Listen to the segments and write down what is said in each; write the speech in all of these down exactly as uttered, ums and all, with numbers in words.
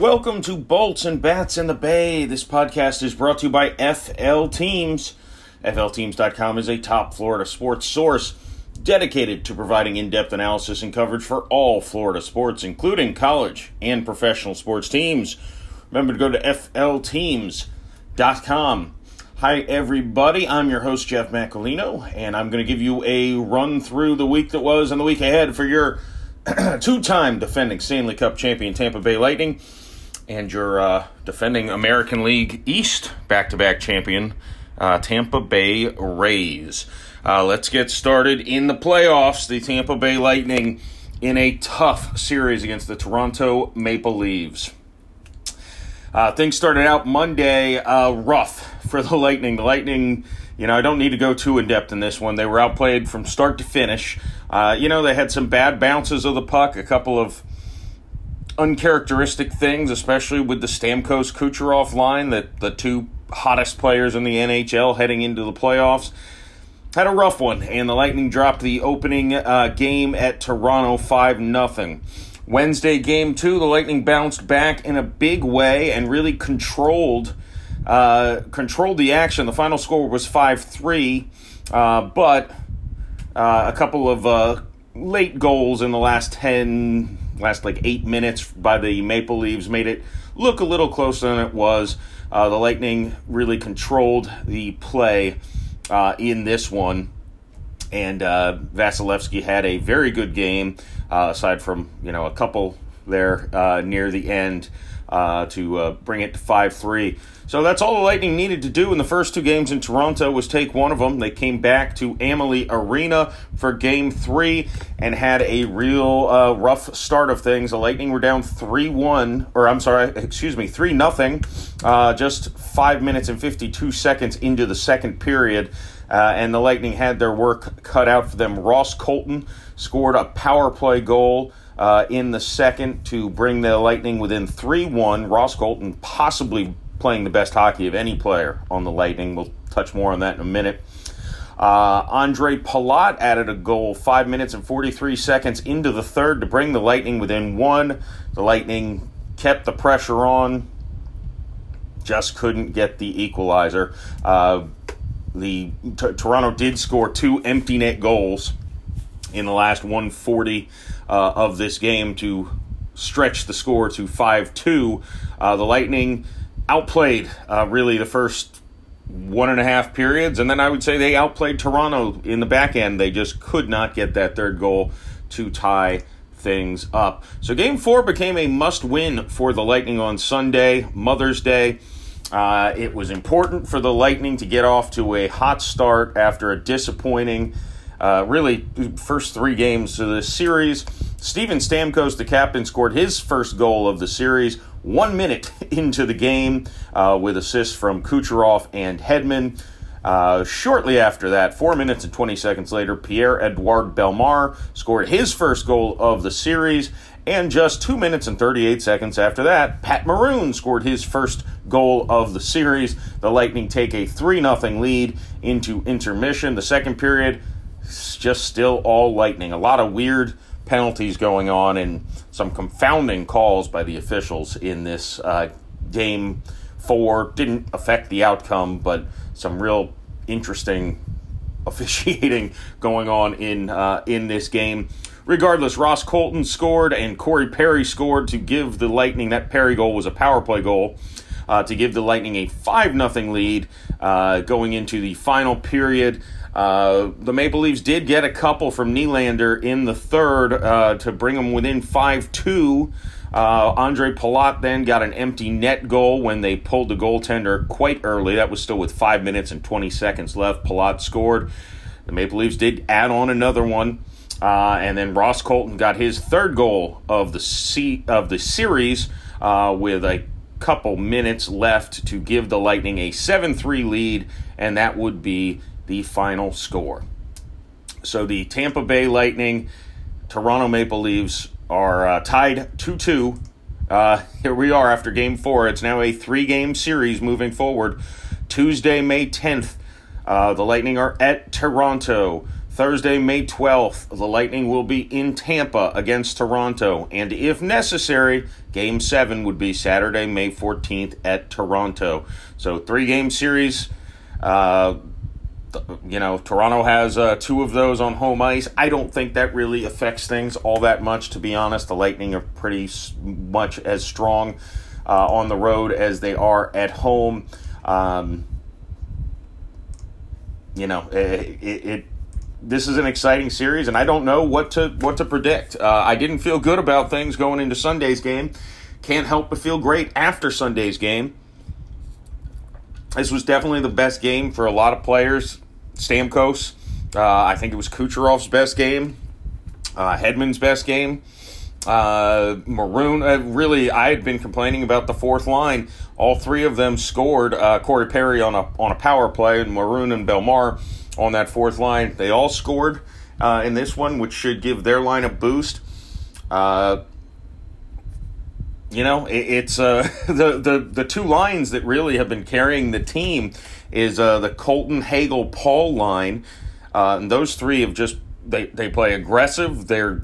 Welcome to Bolts and Bats in the Bay. This podcast is brought to you by F L Teams. F L teams dot com is a top Florida sports source dedicated to providing in-depth analysis and coverage for all Florida sports, including college and professional sports teams. Remember to go to F L teams dot com. Hi, everybody. I'm your host, Jeff Macalino, and I'm going to give you a run through the week that was and the week ahead for your two-time defending Stanley Cup champion Tampa Bay Lightning, and your uh, defending American League East back-to-back champion, uh, Tampa Bay Rays. Uh, let's get started in the playoffs. The Tampa Bay Lightning in a tough series against the Toronto Maple Leafs. Uh, things started out Monday uh, rough for the Lightning. The Lightning, you know, I don't need to go too in-depth in this one. They were outplayed from start to finish. Uh, you know, they had some bad bounces of the puck, a couple of uncharacteristic things, especially with the Stamkos-Kucherov line, that the two hottest players in the N H L heading into the playoffs. Had a rough one, and the Lightning dropped the opening uh, game at Toronto five nothing. Wednesday game two, the Lightning bounced back in a big way and really controlled uh, controlled the action. The final score was five three, uh, but uh, a couple of uh, late goals in the last ten, last like eight minutes by the Maple Leafs made it look a little closer than it was. Uh, the Lightning really controlled the play Uh, in this one, and uh, Vasilevskiy had a very good game, uh, aside from, you know, a couple there uh, near the end uh, to uh, bring it to five three. So that's all the Lightning needed to do in the first two games in Toronto was take one of them. They came back to Amalie Arena for game three and had a real uh, rough start of things. The Lightning were down three one, or I'm sorry, excuse me, three nothing, uh, just five minutes and fifty-two seconds into the second period, uh, and the Lightning had their work cut out for them. Ross Colton scored a power play goal uh, in the second to bring the Lightning within three one. Ross Colton possibly playing the best hockey of any player on the Lightning. We'll touch more on that in a minute. Uh, Ondrej Palat added a goal five minutes and forty-three seconds into the third to bring the Lightning within one. The Lightning kept the pressure on, just couldn't get the equalizer. Uh, the t- Toronto did score two empty net goals in the last one forty uh, of this game to stretch the score to five two. Uh, the Lightning outplayed uh, really the first one and a half periods, and then I would say they outplayed Toronto in the back end. They just could not get that third goal to tie things up. So game four became a must-win for the Lightning on Sunday, Mother's Day. Uh, it was important for the Lightning to get off to a hot start after a disappointing, uh, really, first three games of this series. Steven Stamkos, the captain, scored his first goal of the series one minute into the game uh, with assists from Kucherov and Hedman. Uh, shortly after that, four minutes and twenty seconds later, Pierre-Edouard Bellemare scored his first goal of the series. And just two minutes and thirty-eight seconds after that, Pat Maroon scored his first goal of the series. The Lightning take a three nothing lead into intermission. The second period, just still all Lightning. A lot of weird penalties going on and some confounding calls by the officials in this uh, game four. Didn't affect the outcome, but some real interesting officiating going on in uh, in this game. Regardless, Ross Colton scored and Corey Perry scored to give the Lightning — that Perry goal was a power play goal — uh, to give the Lightning a five nothing lead uh, going into the final period. Uh, the Maple Leafs did get a couple from Nylander in the third uh, to bring them within five two. Uh, Ondrej Palat then got an empty net goal when they pulled the goaltender quite early. That was still with five minutes and twenty seconds left. Palat scored. The Maple Leafs did add on another one. Uh, and then Ross Colton got his third goal of the, se- of the series uh, with a couple minutes left to give the Lightning a seven three lead, and that would be the final score. So the Tampa Bay Lightning, Toronto Maple Leafs are uh, tied two two. Uh, here we are after game four. It's now a three-game series moving forward. Tuesday, May tenth, uh, the Lightning are at Toronto. Thursday, May twelfth, the Lightning will be in Tampa against Toronto, and if necessary, Game seven would be Saturday, May fourteenth at Toronto. So three-game series. Uh, you know, Toronto has uh, two of those on home ice. I don't think that really affects things all that much, to be honest. The Lightning are pretty much as strong uh, on the road as they are at home. Um, you know, it... it, it This is an exciting series, and I don't know what to what to predict. Uh, I didn't feel good about things going into Sunday's game. Can't help but feel great after Sunday's game. This was definitely the best game for a lot of players. Stamkos, uh, I think it was Kucherov's best game. Uh, Hedman's best game. Uh, Maroon, uh, really, I had been complaining about the fourth line. All three of them scored. Uh, Corey Perry on a on a power play, and Maroon and Bellemare on that fourth line. They all scored uh, in this one, which should give their line a boost. Uh, you know, it, it's uh, the, the the two lines that really have been carrying the team is uh, the Colton, Hagel, Paul line. Uh, and those three have just, they, they play aggressive. They're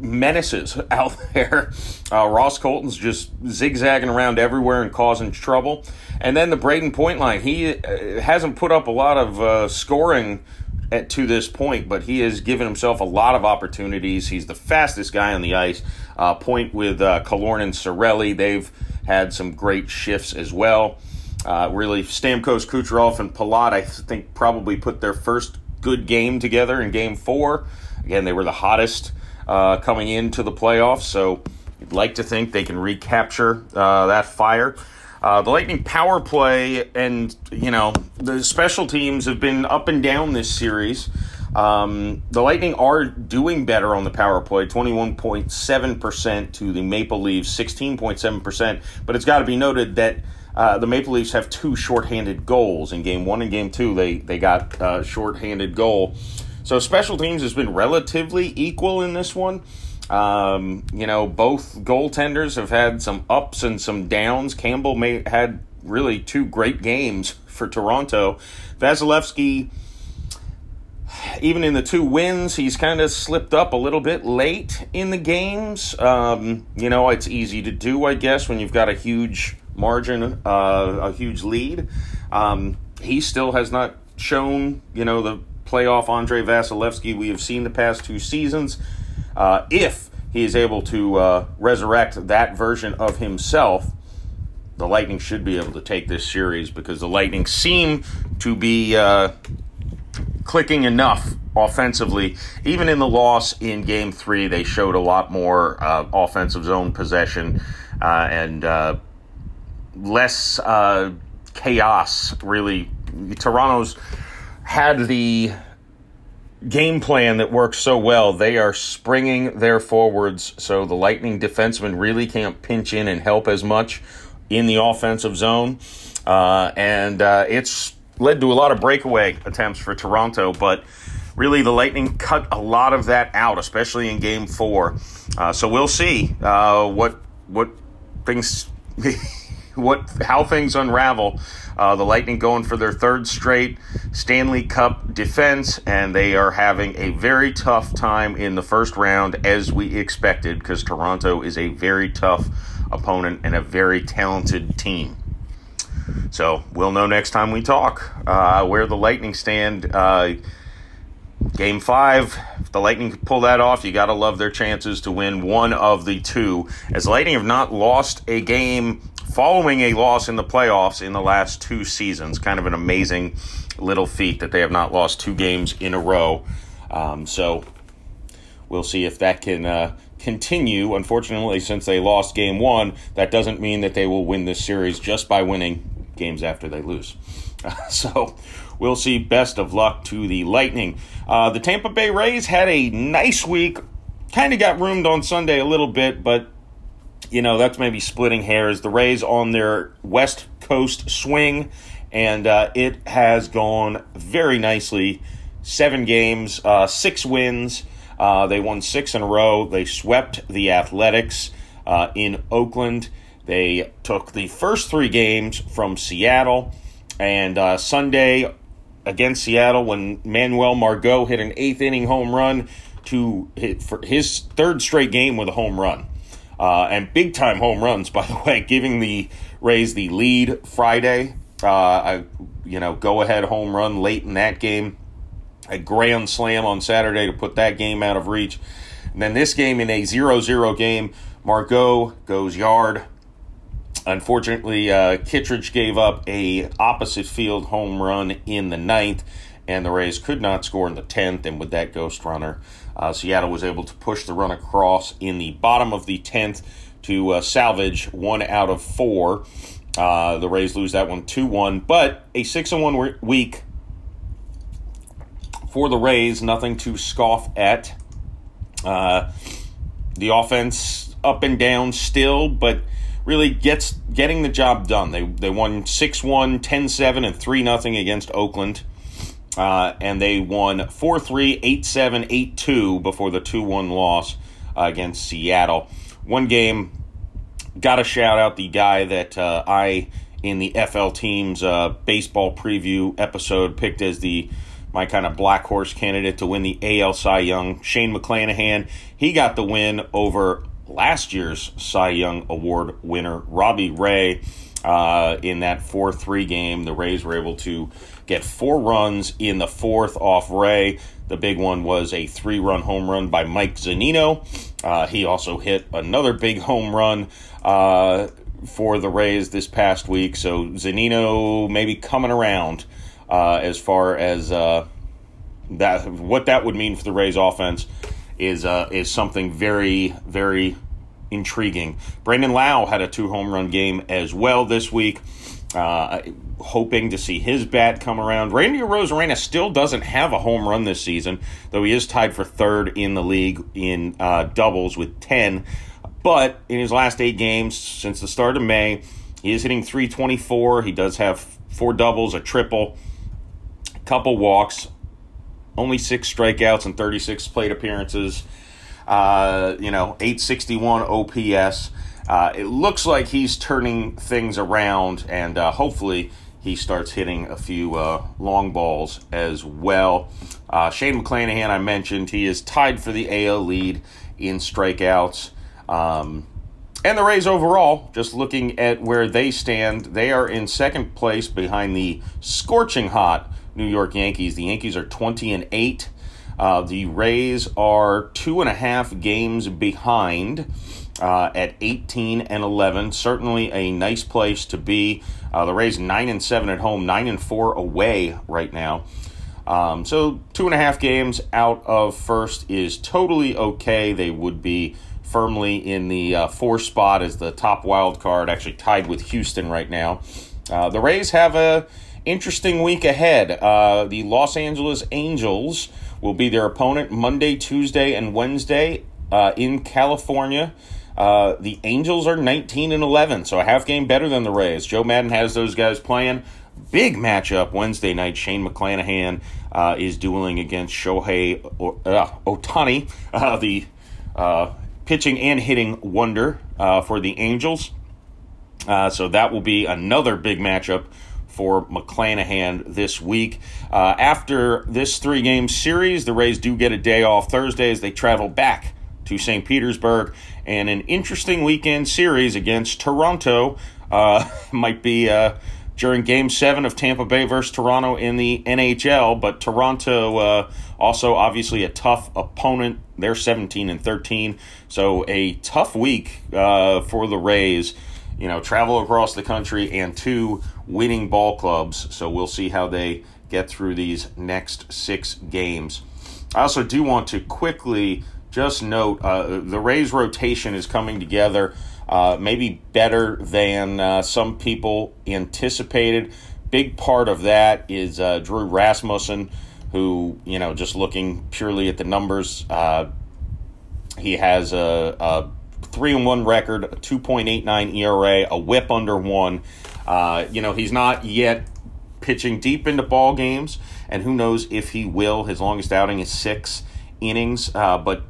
menaces out there. Uh, Ross Colton's just zigzagging around everywhere and causing trouble. And then the Braden Point line, he uh, hasn't put up a lot of uh, scoring at, to this point, but he has given himself a lot of opportunities. He's the fastest guy on the ice. Uh, Point with uh, Kalorn and Sorelli, they've had some great shifts as well. Uh, really, Stamkos, Kucherov, and Palat, I think, probably put their first good game together in Game four. Again, they were the hottest Uh, coming into the playoffs, so you'd like to think they can recapture uh, that fire. Uh, the Lightning power play and, you know, the special teams have been up and down this series. Um, the Lightning are doing better on the power play, twenty-one point seven percent to the Maple Leafs, sixteen point seven percent, but it's got to be noted that uh, the Maple Leafs have two shorthanded goals. In Game one and Game two, they, they got a uh, shorthanded goal. So special teams has been relatively equal in this one. Um, you know, both goaltenders have had some ups and some downs. Campbell may, had really two great games for Toronto. Vasilevskiy, even in the two wins, he's kind of slipped up a little bit late in the games. Um, you know, it's easy to do, I guess, when you've got a huge margin, uh, a huge lead. Um, he still has not shown, you know, the playoff Ondrej Vasilevskiy we have seen the past two seasons. Uh, if he is able to uh, resurrect that version of himself, the Lightning should be able to take this series because the Lightning seem to be uh, clicking enough offensively. Even in the loss in Game three, they showed a lot more uh, offensive zone possession uh, and uh, less uh, chaos, really. Toronto's had the game plan that works so well. They are springing their forwards, so the Lightning defensemen really can't pinch in and help as much in the offensive zone. Uh, and uh, it's led to a lot of breakaway attempts for Toronto, but really the Lightning cut a lot of that out, especially in Game four. Uh, so we'll see uh, what what things... What how things unravel. Uh, the Lightning going for their third straight Stanley Cup defense, and they are having a very tough time in the first round, as we expected, because Toronto is a very tough opponent and a very talented team. So we'll know next time we talk uh, where the Lightning stand. Uh, Game five, if the Lightning could pull that off, you got to love their chances to win one of the two, as the Lightning have not lost a game following a loss in the playoffs in the last two seasons. Kind of an amazing little feat that they have not lost two games in a row. Um, so we'll see if that can uh, continue. Unfortunately, since they lost Game one, that doesn't mean that they will win this series just by winning games after they lose. Uh, so we'll see. Best of luck to the Lightning. Uh, the Tampa Bay Rays had a nice week. Kind of got roomed on Sunday a little bit, but, you know, that's maybe splitting hairs. The Rays on their West Coast swing, and uh, it has gone very nicely. Seven games, uh, six wins. Uh, they won six in a row. They swept the Athletics uh, in Oakland. They took the first three games from Seattle. And uh, Sunday, against Seattle when Manuel Margot hit an eighth inning home run to hit for his third straight game with a home run. Uh, and big-time home runs, by the way, giving the Rays the lead Friday. Uh, I, you know, go-ahead home run late in that game. A grand slam on Saturday to put that game out of reach. And then this game, in a zero zero game, Margot goes yard. Unfortunately, uh, Kittredge gave up a opposite field home run in the ninth, and the Rays could not score in the tenth. And with that ghost runner, uh, Seattle was able to push the run across in the bottom of the tenth to uh, salvage one out of four. Uh, the Rays lose that one two one, but a six and one week for the Rays, nothing to scoff at. Uh, the offense up and down still, but really gets getting the job done. They they won six one, ten seven, and three nothing against Oakland. Uh, and they won four three, eight seven, eight two before the two one loss uh, against Seattle. One game, got to shout out the guy that uh, I, in the F L Teams uh, baseball preview episode, picked as the my kind of black horse candidate to win the A L Cy Young, Shane McClanahan. He got the win over last year's Cy Young Award winner, Robbie Ray, uh, in that four three game. The Rays were able to get four runs in the fourth off Ray. The big one was a three-run home run by Mike Zunino. Uh, he also hit another big home run uh, for the Rays this past week. So Zunino maybe coming around uh, as far as uh, that what that would mean for the Rays offense is uh, is something very, very intriguing. Brandon Lau had a two-home run game as well this week. Uh, hoping to see his bat come around. Randy Rosarena still doesn't have a home run this season, though he is tied for third in the league in uh, doubles with ten. But in his last eight games since the start of May, he is hitting three twenty-four. He does have four doubles, a triple, a couple walks, only six strikeouts and thirty-six plate appearances. Uh, you know, eight sixty-one O P S. Uh, it looks like he's turning things around, and uh, hopefully he starts hitting a few uh, long balls as well. Uh, Shane McClanahan, I mentioned, he is tied for the A L lead in strikeouts. Um, and the Rays overall, just looking at where they stand, they are in second place behind the scorching hot New York Yankees. The Yankees are twenty and eight. Uh, the Rays are two and a half games behind. Uh, at eighteen and eleven, certainly a nice place to be. Uh, the Rays nine and seven at home, nine and four away right now. Um, so two and a half games out of first is totally okay. They would be firmly in the uh, four spot as the top wild card, actually tied with Houston right now. Uh, the Rays have a interesting week ahead. Uh, the Los Angeles Angels will be their opponent Monday, Tuesday, and Wednesday uh, in California. Uh, the Angels are nineteen and eleven, so a half game better than the Rays. Joe Madden has those guys playing. Big matchup Wednesday night. Shane McClanahan uh, is dueling against Shohei o- uh, Ohtani, uh, the uh, pitching and hitting wonder uh, for the Angels. Uh, so that will be another big matchup for McClanahan this week. Uh, after this three-game series, the Rays do get a day off Thursday as they travel back to Saint Petersburg, and an interesting weekend series against Toronto uh, might be uh, during Game seven of Tampa Bay versus Toronto in the N H L, but Toronto uh, also obviously a tough opponent. They're seventeen and thirteen, so a tough week uh, for the Rays. You know, travel across the country and two winning ball clubs, so we'll see how they get through these next six games. I also do want to quickly just note, uh, the Rays rotation is coming together uh, maybe better than uh, some people anticipated. Big part of that is uh, Drew Rasmussen, who, you know, just looking purely at the numbers, uh, he has a, a three and one record, a two point eight nine E R A, a whip under one. Uh, you know, he's not yet pitching deep into ball games, and who knows if he will. His longest outing is six innings, uh, but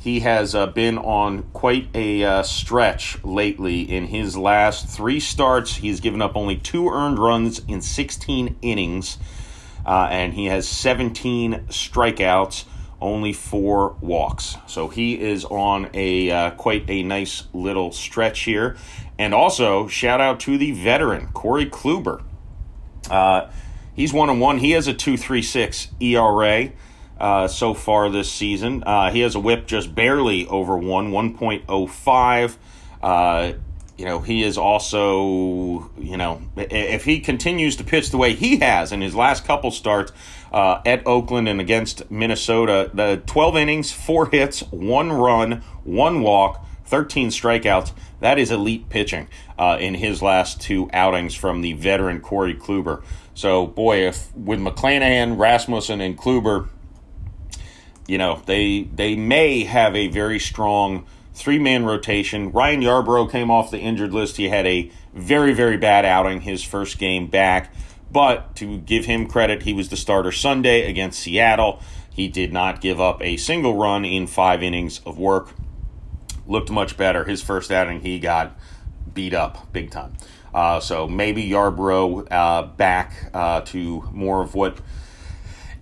he has uh, been on quite a uh, stretch lately. In his last three starts, he's given up only two earned runs in sixteen innings. uh, and he has seventeen strikeouts, only four walks. So he is on a uh, quite a nice little stretch here. And also, shout out to the veteran, Corey Kluber. Uh, he's one and one. He has a two point three six E R A uh, so far this season. Uh, he has a whip just barely over one, one point oh five. Uh, you know, he is also, you know, if he continues to pitch the way he has in his last couple starts uh, at Oakland and against Minnesota, the twelve innings, four hits, one run, one walk, thirteen strikeouts. That is elite pitching uh, in his last two outings from the veteran Corey Kluber. So, boy, if with McClanahan, Rasmussen, and Kluber, you know, they they may have a very strong three-man rotation. Ryan Yarbrough came off the injured list. He had a very, very bad outing his first game back. But to give him credit, he was the starter Sunday against Seattle. He did not give up a single run in five innings of work. Looked much better. His first outing, he got beat up big time. Uh, so maybe Yarbrough uh, back uh, to more of what,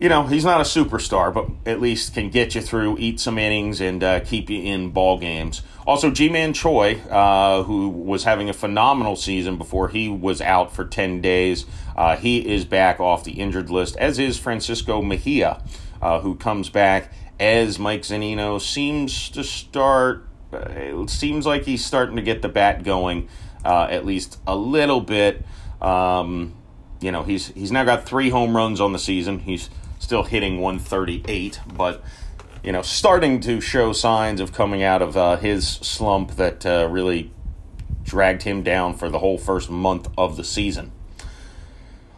you know, he's not a superstar, but at least can get you through, eat some innings, and uh, keep you in ball games. Also, G-Man Choi, uh, who was having a phenomenal season before he was out for ten days, uh, he is back off the injured list, as is Francisco Mejia, uh, who comes back as Mike Zunino seems to start. It seems like he's starting to get the bat going, uh, at least a little bit. Um, you know, he's he's now got three home runs on the season. He's still hitting one thirty-eight, but, you know, starting to show signs of coming out of uh, his slump that uh, really dragged him down for the whole first month of the season.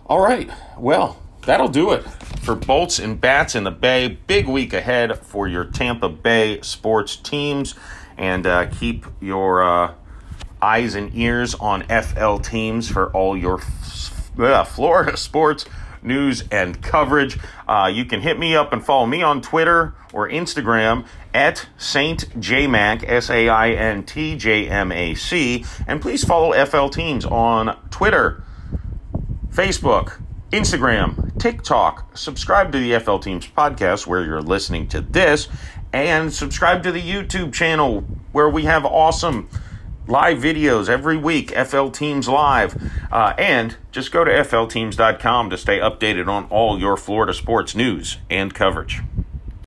All right, well, that'll do it for Bolts and Bats in the Bay. Big week ahead for your Tampa Bay sports teams. And uh, keep your uh, eyes and ears on F L Teams for all your f- uh, Florida sports news and coverage. Uh, you can hit me up and follow me on Twitter or Instagram at Saint J Mac, S A I N T J M A C. And please follow F L Teams on Twitter, Facebook, Instagram, TikTok. Subscribe to the F L Teams podcast where you're listening to this. And subscribe to the YouTube channel where we have awesome live videos every week, F L Teams Live. Uh, and just go to F L Teams dot com to stay updated on all your Florida sports news and coverage.